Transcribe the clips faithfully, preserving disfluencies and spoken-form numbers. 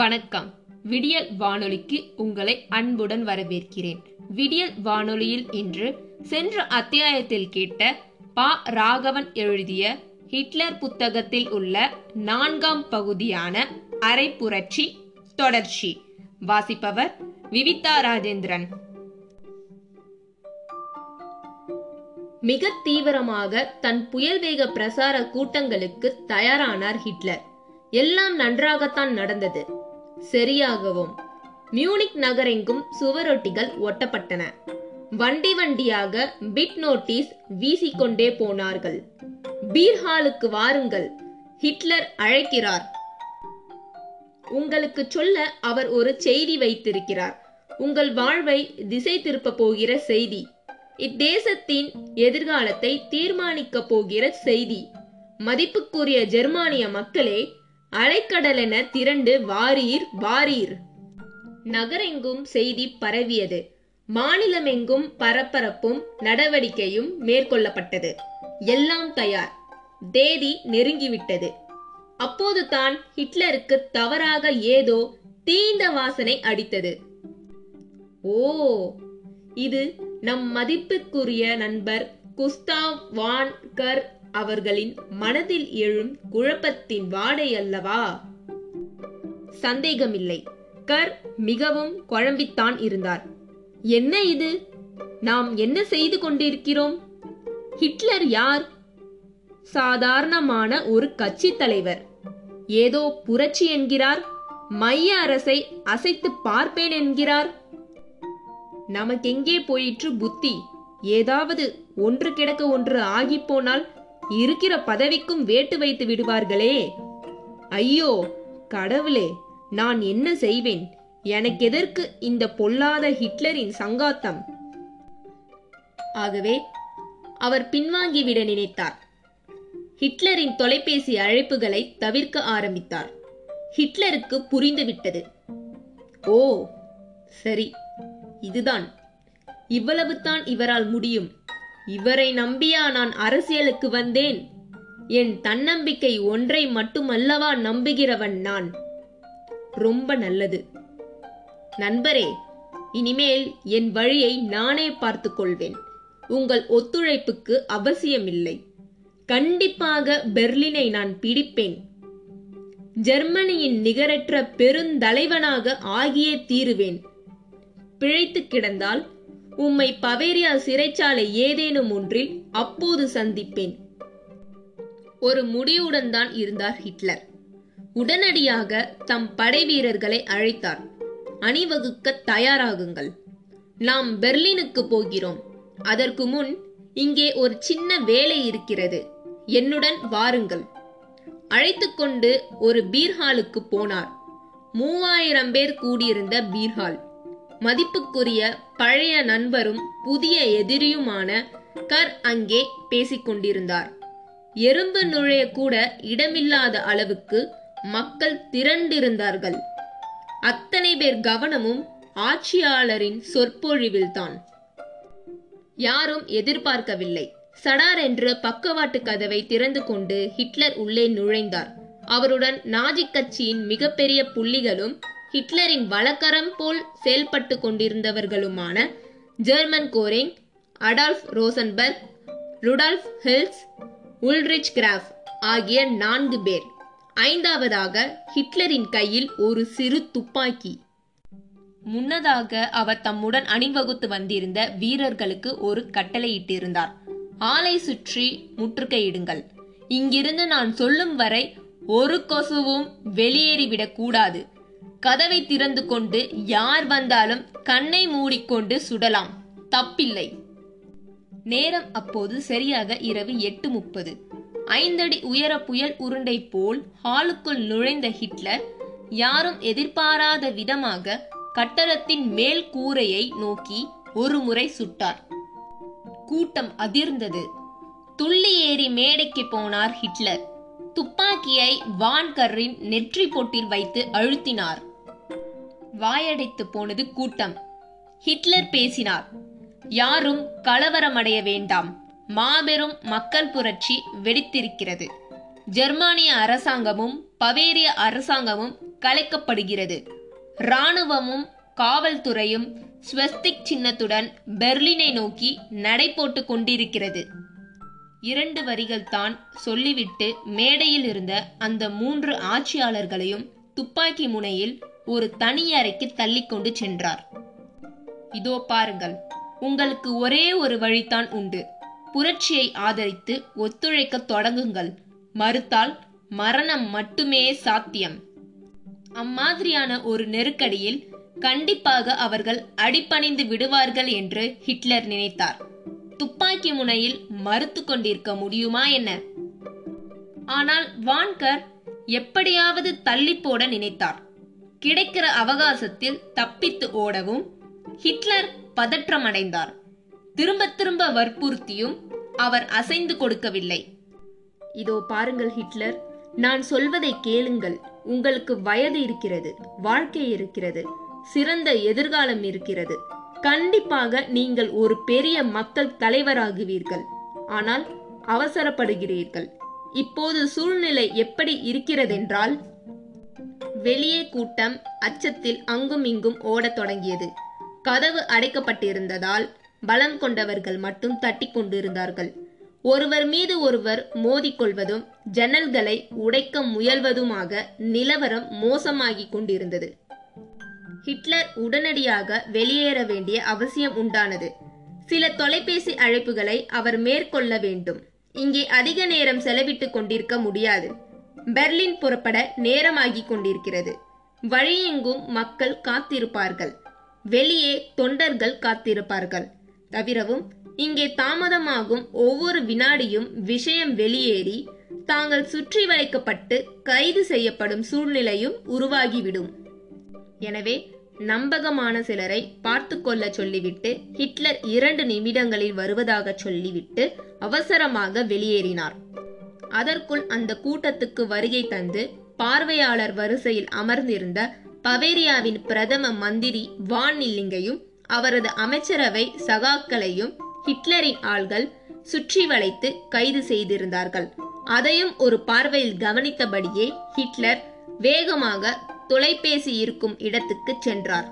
வணக்கம். விடியல் வானொலிக்கு உங்களை அன்புடன் வரவேற்கிறேன். விடியல் வானொலியில் இன்று சென்ற அத்தியாயத்தில் கேட்ட பா ராகவன் எழுதிய ஹிட்லர் புத்தகத்தில் உள்ள நான்காம் பகுதியான அரை புரட்சி தொடர்ச்சி. வாசிப்பவர் விவிதா ராஜேந்திரன். மிக தீவிரமாக தன் புயல் வேக பிரசார கூட்டங்களுக்கு தயாரானார் ஹிட்லர். எல்லாம் நன்றாகத்தான் நடந்தது. சரியாகவும் மியூனிக் நகரெங்கும் சுவரொட்டிகள் ஒட்டப்பட்டன. வண்டி வண்டியாக பிட் நோட்டீஸ் வீசிக்கொண்டே போனார்கள். பீர்ஹாலுக்கு வாருங்கள், ஹிட்லர் அழைக்கிறார். உங்களுக்கு சொல்ல அவர் ஒரு செய்தி வைத்திருக்கிறார். உங்கள் வாழ்வை திசை திருப்ப போகிற செய்தி, இத்தேசத்தின் எதிர்காலத்தை தீர்மானிக்க போகிற செய்தி. மதிப்புக்குரிய ஜெர்மானிய மக்களே, அலைக்கடலென திரண்டு வாரீர் வாரீர். நகரெங்கும் செய்தி பரவியது. மாநிலமெங்கும் பரபரப்பும் நடவடிக்கையும் மேற்கொள்ளப்பட்டது. எல்லாம் தயார். தேதி நெருங்கிவிட்டது. அப்போதுதான் ஹிட்லருக்கு தவறாக ஏதோ தீந்த வாசனை அடித்தது. ஓ, இது நம் மதிப்புக்குரிய நண்பர் குஸ்தாவ் வான் கார் அவர்களின் மனதில் எழும் குழப்பத்தின் வாடை அல்லவா? சந்தேகமில்லை, கர் மிகவும் குழம்பித்தான் இருந்தார். என்ன இது? நாம் என்ன செய்து கொண்டிருக்கிறோம்? ஹிட்லர் யார்? சாதாரணமான ஒரு கட்சி தலைவர். ஏதோ புரட்சி என்கிறார், மைய அரசை அசைத்து பார்ப்பேன் என்கிறார். நமக்கெங்கே போயிற்று புத்தி? ஏதாவது ஒன்று கிடக்க ஒன்று ஆகி போனால் இருக்கிற பதவிக்கும் வேட்டு வைத்து விடுவார்களே. ஐயோ கடவுளே, நான் என்ன செய்வேன்? எனக்கெதற்கு இந்த பொல்லாத ஹிட்லரின் சங்காத்தம்? ஆகவே அவர் பின்வாங்கிவிட நினைத்தார். ஹிட்லரின் தொலைபேசி அழைப்புகளை தவிர்க்க ஆரம்பித்தார். ஹிட்லருக்கு புரிந்துவிட்டது. ஓ சரி, இதுதான், இவ்வளவுதான் இவரால் முடியும். இவரை நம்பியா நான் அரசியலுக்கு வந்தேன்? என் தன்னம்பிக்கை ஒன்றை மட்டுமல்லவா நம்புகிறவன் நான். ரொம்ப நல்லது நண்பரே, இனிமேல் என் வழியை நானே பார்த்து கொள்வேன். உங்கள் ஒத்துழைப்புக்கு அவசியமில்லை. கண்டிப்பாக பெர்லினை நான் பிடிப்பேன். ஜெர்மனியின் நிகரற்ற பெருந்தலைவனாக ஆகியே தீருவேன். பிழைத்து கிடந்தால் உம்மை பவேரியா சிறைச்சாலை ஏதேனும் ஒன்றில் அப்போது சந்திப்பேன். ஒரு முடிவுடன் தான் இருந்தார் ஹிட்லர். உடனடியாக தம் படை வீரர்களை அழைத்தார். அணிவகுக்க தயாராகுங்கள், நாம் பெர்லினுக்கு போகிறோம். அதற்கு முன் இங்கே ஒரு சின்ன வேலை இருக்கிறது, என்னுடன் வாருங்கள். அழைத்து கொண்டு ஒரு பீர்ஹாலுக்கு போனார். மூவாயிரம் பேர் கூடியிருந்த பீர்ஹால். மதிப்புக்குரிய பழைய நண்பரும் புதிய எதிரியுமான கர் அங்கே பேசிக்கொண்டிருந்தார். எறும்பு நுழைய கூட இடமில்லாத அளவுக்கு மக்கள் திரண்டிருந்தார்கள். அத்தனை பேர் கவனமும் ஆட்சியாளரின் சொற்பொழிவில்தான். யாரும் எதிர்பார்க்கவில்லை. சடார் என்று பக்கவாட்டு கதவை திறந்து கொண்டு ஹிட்லர் உள்ளே நுழைந்தார். அவருடன் நாஜி கட்சியின் மிகப்பெரிய புள்ளிகளும் ஹிட்லரின் வலக்கரம் போல் செயல்பட்டு கொண்டிருந்தவர்களுமான German கோரிங், Adolf Rosenberg, Rudolf hills, Ulrich Graf ஆகிய நான்கு பேர். ஐந்தாவதாக ஹிட்லரின் கையில் ஒரு சிறு துப்பாக்கி. முன்னதாக அவர் தம்முடன் அணிவகுத்து வந்திருந்த வீரர்களுக்கு ஒரு கட்டளையிட்டிருந்தார். ஆளை சுற்றி முற்றுகையிடுங்கள். இங்கிருந்து நான் சொல்லும் வரை ஒரு கொசுவும் வெளியேறிவிடக் கூடாது. கதவை திறந்து கொண்டு யார் வந்தாலும் கண்ணை மூடிக்கொண்டு சுடலாம், தப்பில்லை. நேரம் அப்போது சரியாக இரவு எட்டு முப்பது. ஐந்தடி உயர புயல் உருண்டை போல் ஹாலுக்குள் நுழைந்த ஹிட்லர் யாரும் எதிர்பாராத விதமாக கட்டடத்தின் மேல் கூரையை நோக்கி ஒரு முறை சுட்டார். கூட்டம் அதிர்ந்தது. துள்ளி ஏறி மேடைக்கு போனார் ஹிட்லர். துப்பாக்கியை வான் காரின் நெற்றி பொட்டில் வைத்து அழுத்தினார். வாயடைத்து போனது கூட்டம். ஹிட்லர் பேசினார். யாரும் கலவரமடைய வேண்டாம். மாபெரும் மக்கள் புரட்சி வெடித்திருக்கிறது. ஜெர்மானிய அரசாங்கமும் பவேரிய அரசாங்கமும் கலைக்கப்படுகிறது. இராணுவமும் காவல்துறையும் ஸ்வஸ்திக் சின்னத்துடன் பெர்லினை நோக்கி நடை போட்டு கொண்டிருக்கிறது. இரண்டு வரிகள் தான் சொல்லிவிட்டு மேடையில் இருந்த அந்த மூன்று ஆட்சியாளர்களையும் துப்பாக்கி முனையில் ஒரு தனி அறைக்கு தள்ளிக்கொண்டு சென்றார். இதோ பாருங்கள், உங்களுக்கு ஒரே ஒரு வழிதான் உண்டு. புரட்சியை ஆதரித்து ஒத்துழைக்க தொடங்குங்கள். மறுத்தால் மரணம் மட்டுமே சாத்தியம். அம்மாதிரியான ஒரு நெருக்கடியில் கண்டிப்பாக அவர்கள் அடிபணிந்து விடுவார்கள் என்று ஹிட்லர் நினைத்தார். துப்பாக்கி முனையில் மறுத்து கொண்டிருக்க முடியுமா என்ன? ஆனால் வான்கர் எப்படியாவது தள்ளி போட நினைத்தார். கிடைக்கிற அவகாசத்தில் தப்பித்து ஓடவும் ஹிட்லர் பதற்றமடைந்தார். திரும்ப திரும்ப வற்புறுத்தியும் அவர் அசைந்து கொடுக்கவில்லை. இதோ பாருங்கள் ஹிட்லர், நான் சொல்வதை கேளுங்கள். உங்களுக்கு வயது இருக்கிறது, வாழ்க்கை இருக்கிறது, சிறந்த எதிர்காலம் இருக்கிறது. கண்டிப்பாக நீங்கள் ஒரு பெரிய மக்கள் தலைவராகுவீர்கள். ஆனால் அவசரப்படுகிறீர்கள். இப்போது சூழ்நிலை எப்படி இருக்கிறதென்றால், வெளியே கூட்டம் அச்சத்தில் அங்கும் இங்கும் ஓடத் தொடங்கியது. கதவு அடைக்கப்பட்டிருந்ததால் பலம் கொண்டவர்கள் மட்டும் தட்டி கொண்டிருந்தார்கள். ஒருவர் மீது ஒருவர் மோதிக்கொள்வதும் ஜன்னல்களை உடைக்க முயல்வதுமாக நிலவரம் மோசமாகி கொண்டிருந்தது. ஹிட்லர் உடனடியாக வெளியேற வேண்டிய அவசியம் உண்டானது. சில தொலைபேசி அழைப்புகளை அவர் மேற்கொள்ள வேண்டும். இங்கே அதிக நேரம் செலவிட்டு கொண்டிருக்க முடியாது. பெர்லின் புறப்பட நேரமாகி கொண்டிருக்கிறது. வழியெங்கும் மக்கள் காத்திருப்பார்கள். வெளியே தொண்டர்கள் காத்திருப்பார்கள். தவிரவும் இங்கே தாமதமாகும் ஒவ்வொரு வினாடியும் விஷயம் வெளியேறி தாங்கள் சுற்றி வளைக்கப்பட்டு கைது செய்யப்படும் சூழ்நிலையும் உருவாகிவிடும். எனவே நம்பகமான சிலரை பார்த்து கொள்ள சொல்லிவிட்டு ஹிட்லர் இரண்டு நிமிடங்களில் வருவதாக சொல்லிவிட்டு அவசரமாக வெளியேறினார். அதற்குள் அந்த கூட்டத்துக்கு வருகை தந்து பார்வையாளர் வரிசையில் அமர்ந்திருந்த பவேரியாவின் பிரதம மந்திரி வான் இல்லிங்கையும் அவரது அமைச்சரவை சகாக்களையும் ஹிட்லரின் ஆள்கள் சுற்றி வளைத்து கைது செய்திருந்தார்கள். அதையும் ஒரு பார்வையில் கவனித்தபடியே ஹிட்லர் வேகமாக தொலைபேசி இருக்கும் இடத்துக்கு சென்றார்.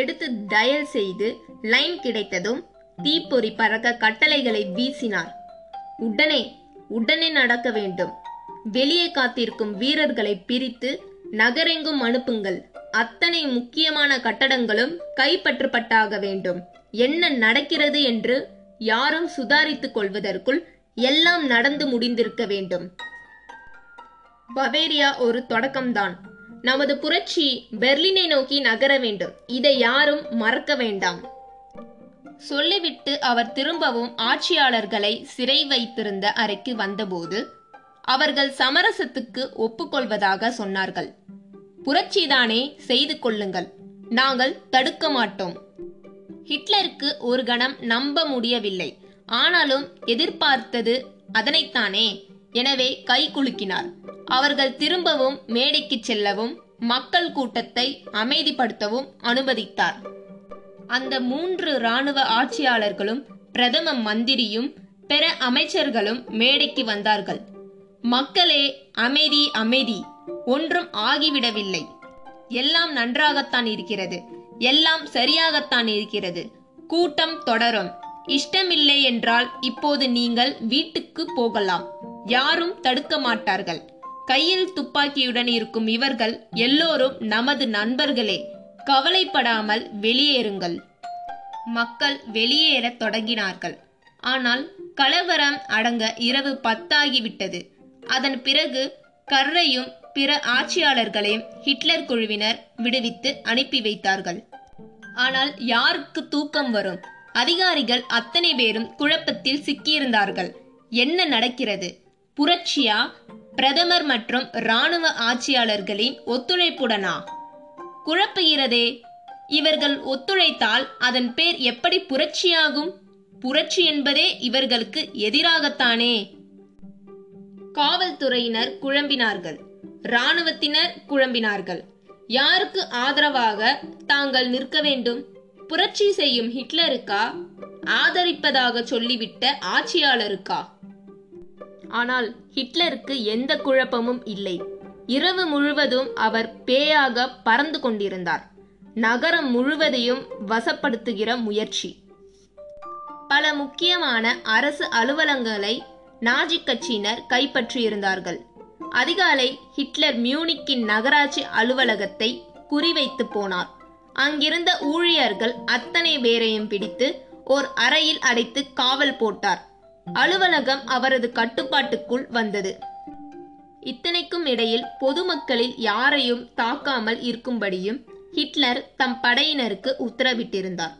எடுத்து டயல் செய்து லைன் கிடைத்ததும் தீப்பொறி பறக்க கட்டளைகளை வீசினார். உடனே உடனே நடக்க வேண்டும். வெளியே காத்திருக்கும் வீரர்களை பிரித்து நகரெங்கும் அனுப்புங்கள். அத்தனை முக்கியமான கட்டடங்களும் கைப்பற்றப்பட்டாக வேண்டும். என்ன நடக்கிறது என்று யாரும் சுதாரித்துக் கொள்வதற்குள் எல்லாம் நடந்து முடிந்திருக்க வேண்டும். பவேரியா ஒரு தொடக்கம்தான். நமது புரட்சி பெர்லினை நோக்கி நகர வேண்டும். இதை யாரும் மறக்க வேண்டாம் சொல்லிவிட்டு அவர் திரும்பவும் ஆட்சியாளர்களை சிறை வைத்திருந்த அறைக்கு வந்தபோது அவர்கள் சமரசத்துக்கு ஒப்புக்கொள்வதாக சொன்னார்கள். புரட்சிதானே, செய்து கொள்ளுங்கள், நாங்கள் தடுக்க மாட்டோம். ஹிட்லருக்கு ஒரு கணம் நம்ப முடியவில்லை. ஆனாலும் எதிர்பார்த்தது அதனைத்தானே. எனவே கை குலுக்கினார். அவர்கள் திரும்பவும் மேடைக்கு செல்லவும் மக்கள் கூட்டத்தை அமைதிப்படுத்தவும் அனுமதித்தார். அந்த மூன்று இராணுவ ஆட்சியாளர்களும் பிரதம மந்திரியும் பிற அமைச்சர்களும் மேடைக்கு வந்தார்கள். மக்களே, அமைதி அமைதி, ஒன்றும் ஆகிவிடவில்லை, எல்லாம் நன்றாகத்தான் இருக்கிறது, எல்லாம் சரியாகத்தான் இருக்கிறது, கூட்டம் தொடரும், இஷ்டமில்லை என்றால் இப்போது நீங்கள் வீட்டுக்கு போகலாம், யாரும் தடுக்க மாட்டார்கள், கையில் துப்பாக்கியுடன் இருக்கும் இவர்கள் எல்லோரும் நமது நண்பர்களே, கவலைப்படாமல் வெளியேறுங்கள். மக்கள் வெளியேற தொடங்கினார்கள். ஆனால் கலவரம் அடங்க இரவு பத்தாகிவிட்டது. அதன் பிறகு கர்ரையும் பிற ஆட்சியாளர்களையும் ஹிட்லர் குழுவினர் விடுவித்து அனுப்பி வைத்தார்கள். ஆனால் யாருக்கு தூக்கம் வரும்? அதிகாரிகள் அத்தனை பேரும் குழப்பத்தில் சிக்கியிருந்தார்கள். என்ன நடக்கிறது? புரட்சியா? பிரதமர் மற்றும் இராணுவ ஆட்சியாளர்களின் ஒத்துழைப்புடனா? குழப்புகிறதே. இவர்கள் ஒத்துழைத்தால் அதன் பேர் எப்படி புரட்சியாகும்? புரட்சி என்பதே இவர்களுக்கு எதிராகத்தானே. காவல்துறையினர் குழம்பினார்கள், இராணுவத்தினர் குழம்பினார்கள். யாருக்கு ஆதரவாக தாங்கள் நிற்க வேண்டும்? புரட்சி செய்யும் ஹிட்லருக்கா, ஆதரிப்பதாக சொல்லிவிட்ட ஆட்சியாளருக்கா? ஆனால் ஹிட்லருக்கு எந்த குழப்பமும் இல்லை. இரவு முழுவதும் அவர் பேயாக பறந்து கொண்டிருந்தார். நகரம் முழுவதையும் வசப்படுத்துகிற முயற்சி. பல முக்கியமான அரசு அலுவலகங்களை நாஜி கட்சியினர் கைப்பற்றியிருந்தார்கள். அதிகாலை ஹிட்லர் மியூனிக்கின் நகராட்சி அலுவலகத்தை குறிவைத்து போனார். அங்கிருந்த ஊழியர்கள் அத்தனை பேரையும் பிடித்து ஓர் அறையில் அடைத்து காவல் போட்டார். அலுவலகம் அவரது கட்டுப்பாட்டுக்குள் வந்தது. இத்தனைக்கும் இடையில் பொதுமக்களில் யாரையும் தாக்காமல் இருக்கும்படியும் ஹிட்லர் தம் படையினருக்கு உத்தரவிட்டிருந்தார்.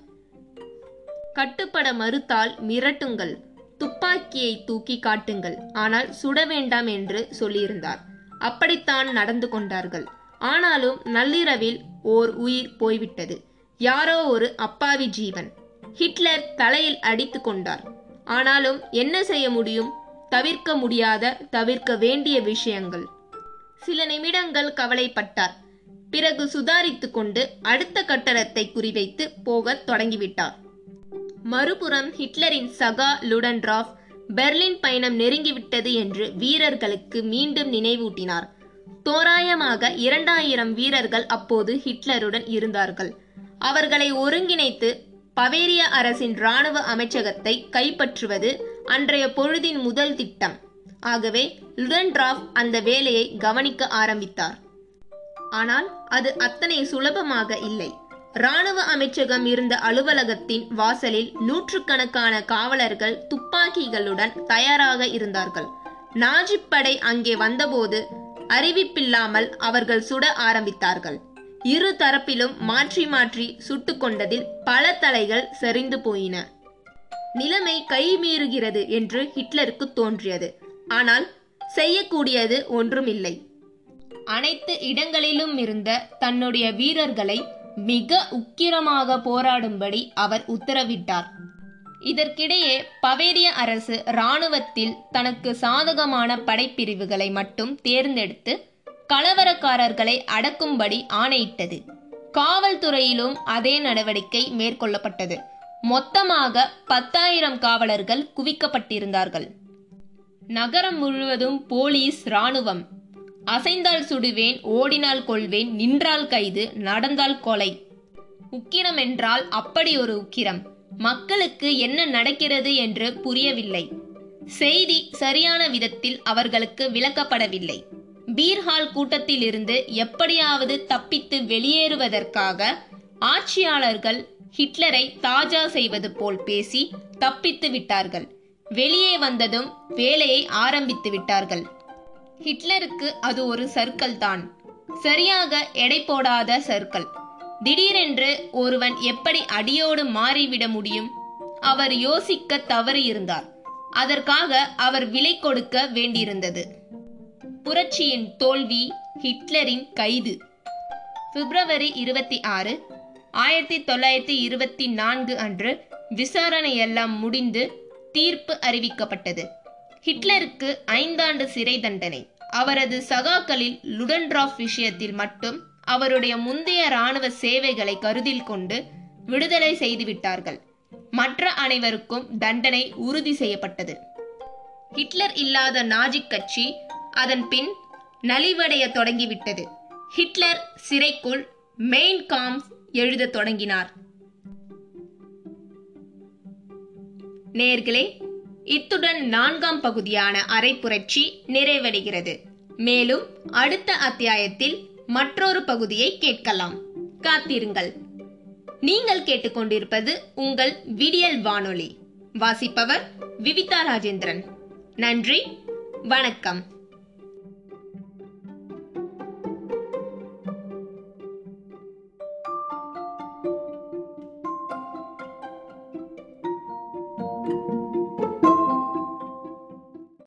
கட்டுப்பட மறுத்தால் மிரட்டுங்கள், துப்பாக்கியை தூக்கி காட்டுங்கள், ஆனால் சுட வேண்டாம் என்று சொல்லியிருந்தார். அப்படித்தான் நடந்து கொண்டார்கள். ஆனாலும் நள்ளிரவில் ஓர் உயிர் போய்விட்டது. யாரோ ஒரு அப்பாவி ஜீவன். ஹிட்லர் தலையில் அடித்து கொண்டார். ஆனாலும் என்ன செய்ய முடியும்? தவிர்க்க முடியாத, தவிர்க்க வேண்டிய விஷயங்கள். சில நிமிடங்கள் கவலைப்பட்டார். பிறகு சுதாரித்து கொண்டு அடுத்த கட்டடத்தை குறிவைத்து போக தொடங்கிவிட்டார். மறுபுறம் ஹிட்லரின் சகா லுடென்டார்ஃப் பெர்லின் பயணம் நெருங்கிவிட்டது என்று வீரர்களுக்கு மீண்டும் நினைவூட்டினார். தோராயமாக இரண்டாயிரம் வீரர்கள் அப்போது ஹிட்லருடன் இருந்தார்கள். அவர்களை ஒருங்கிணைத்து பவேரிய அரசின் இராணுவ அமைச்சகத்தை கைப்பற்றுவது அன்றைய பொழுதின் முதல் திட்டம். ஆகவே லுடென்டார்ஃப் அந்த வேலையை கவனிக்க ஆரம்பித்தார். ஆனால் அது அத்தனை சுலபமாக இல்லை. இராணுவ அமைச்சகம் இருந்த அலுவலகத்தின் வாசலில் நூற்றுக்கணக்கான காவலர்கள் துப்பாக்கிகளுடன் தயாராக இருந்தார்கள். நாஜிப்படை அங்கே வந்தபோது அறிவிப்பில்லாமல் அவர்கள் சுட ஆரம்பித்தார்கள். இரு தரப்பிலும் மாற்றி மாற்றி சுட்டு கொண்டதில் பல தலைகள் சரிந்து போயின. நிலைமை கை மீறுகிறது என்று ஹிட்லருக்கு தோன்றியது. ஆனால் செய்யக்கூடியது ஒன்றுமில்லை. அனைத்து இடங்களிலும் இருந்த தன்னுடைய வீரர்களை மிக உக்கிரமாக போராடும்படி அவர் உத்தரவிட்டார். இதற்கிடையே பவேரிய அரசு இராணுவத்தில் தனக்கு சாதகமான படைப்பிரிவுகளை மட்டும் தேர்ந்தெடுத்து கலவரக்காரர்களை அடக்கும்படி ஆணையிட்டது. காவல்துறையிலும் அதே நடவடிக்கை மேற்கொள்ளப்பட்டது. மொத்தமாக பத்தாயிரம் காவலர்கள் குவிக்கப்பட்டிருந்தார்கள். நகரம் முழுவதும் போலீஸ், இராணுவம். அசைந்தால் சுடுவேன், ஓடினால் கொள்வேன், நின்றால் கைது, நடந்தால் கொலை. உக்கிரம் என்றால் அப்படி ஒரு உக்கிரம். மக்களுக்கு என்ன நடக்கிறது என்று புரியவில்லை. செய்தி சரியான விதத்தில் அவர்களுக்கு விளக்கப்படவில்லை. பீர்ஹால் கூட்டத்தில் இருந்து எப்படியாவது தப்பித்து வெளியேறுவதற்காக ஆட்சியாளர்கள் ஹிட்லரை தாஜா செய்வது போல் பேசி தப்பித்து விட்டார்கள். வெளியே வந்ததும் வேலையை ஆரம்பித்து விட்டார்கள். ஹிட்லருக்கு அது ஒரு சர்க்கிள் தான், சரியாக எடை போடாத சர்க்கிள். திடீரென்று ஒருவன் எப்படி அடியோடு மாறிவிட முடியும்? அவர் யோசிக்க தவறியிருந்தார். அதற்காக அவர் விலை கொடுக்க வேண்டியிருந்தது. புரட்சியின் தோல்வி, ஹிட்லரின் கைது. பிப்ரவரி இருபத்தி ஆறு ஆயிரத்தி தொள்ளாயிரத்தி இருபத்தி நான்கு அன்று விசாரணையெல்லாம் முடிந்து தீர்ப்பு அறிவிக்கப்பட்டது. ஹிட்லருக்கு ஐந்தாண்டு சிறை தண்டனை. அவரது சகாக்களில் லுடென்டார்ஃப் விஷயத்தில் மட்டும் அவருடைய முந்தைய இராணுவ சேவைகளை கருத்தில் கொண்டு விடுதலை செய்துவிட்டார்கள். மற்ற அனைவருக்கும் தண்டனை உறுதி செய்யப்பட்டது. ஹிட்லர் இல்லாத நாஜி கட்சி அதன் பின் நலிவடைய தொடங்கிவிட்டது. ஹிட்லர் சிறைக்குள் மெயின் காம் எழுத தொடங்கினார். நேர்களே, இத்துடன் நான்காம் பகுதியான அரை புரட்சி நிறைவடைகிறது. மேலும் அடுத்த அத்தியாயத்தில் மற்றொரு பகுதியை கேட்கலாம். காத்திருங்கள். நீங்கள் கேட்டுக்கொண்டிருப்பது உங்கள் விடியல் வானொலி. வாசிப்பவர் விவிதா ராஜேந்திரன். நன்றி, வணக்கம்.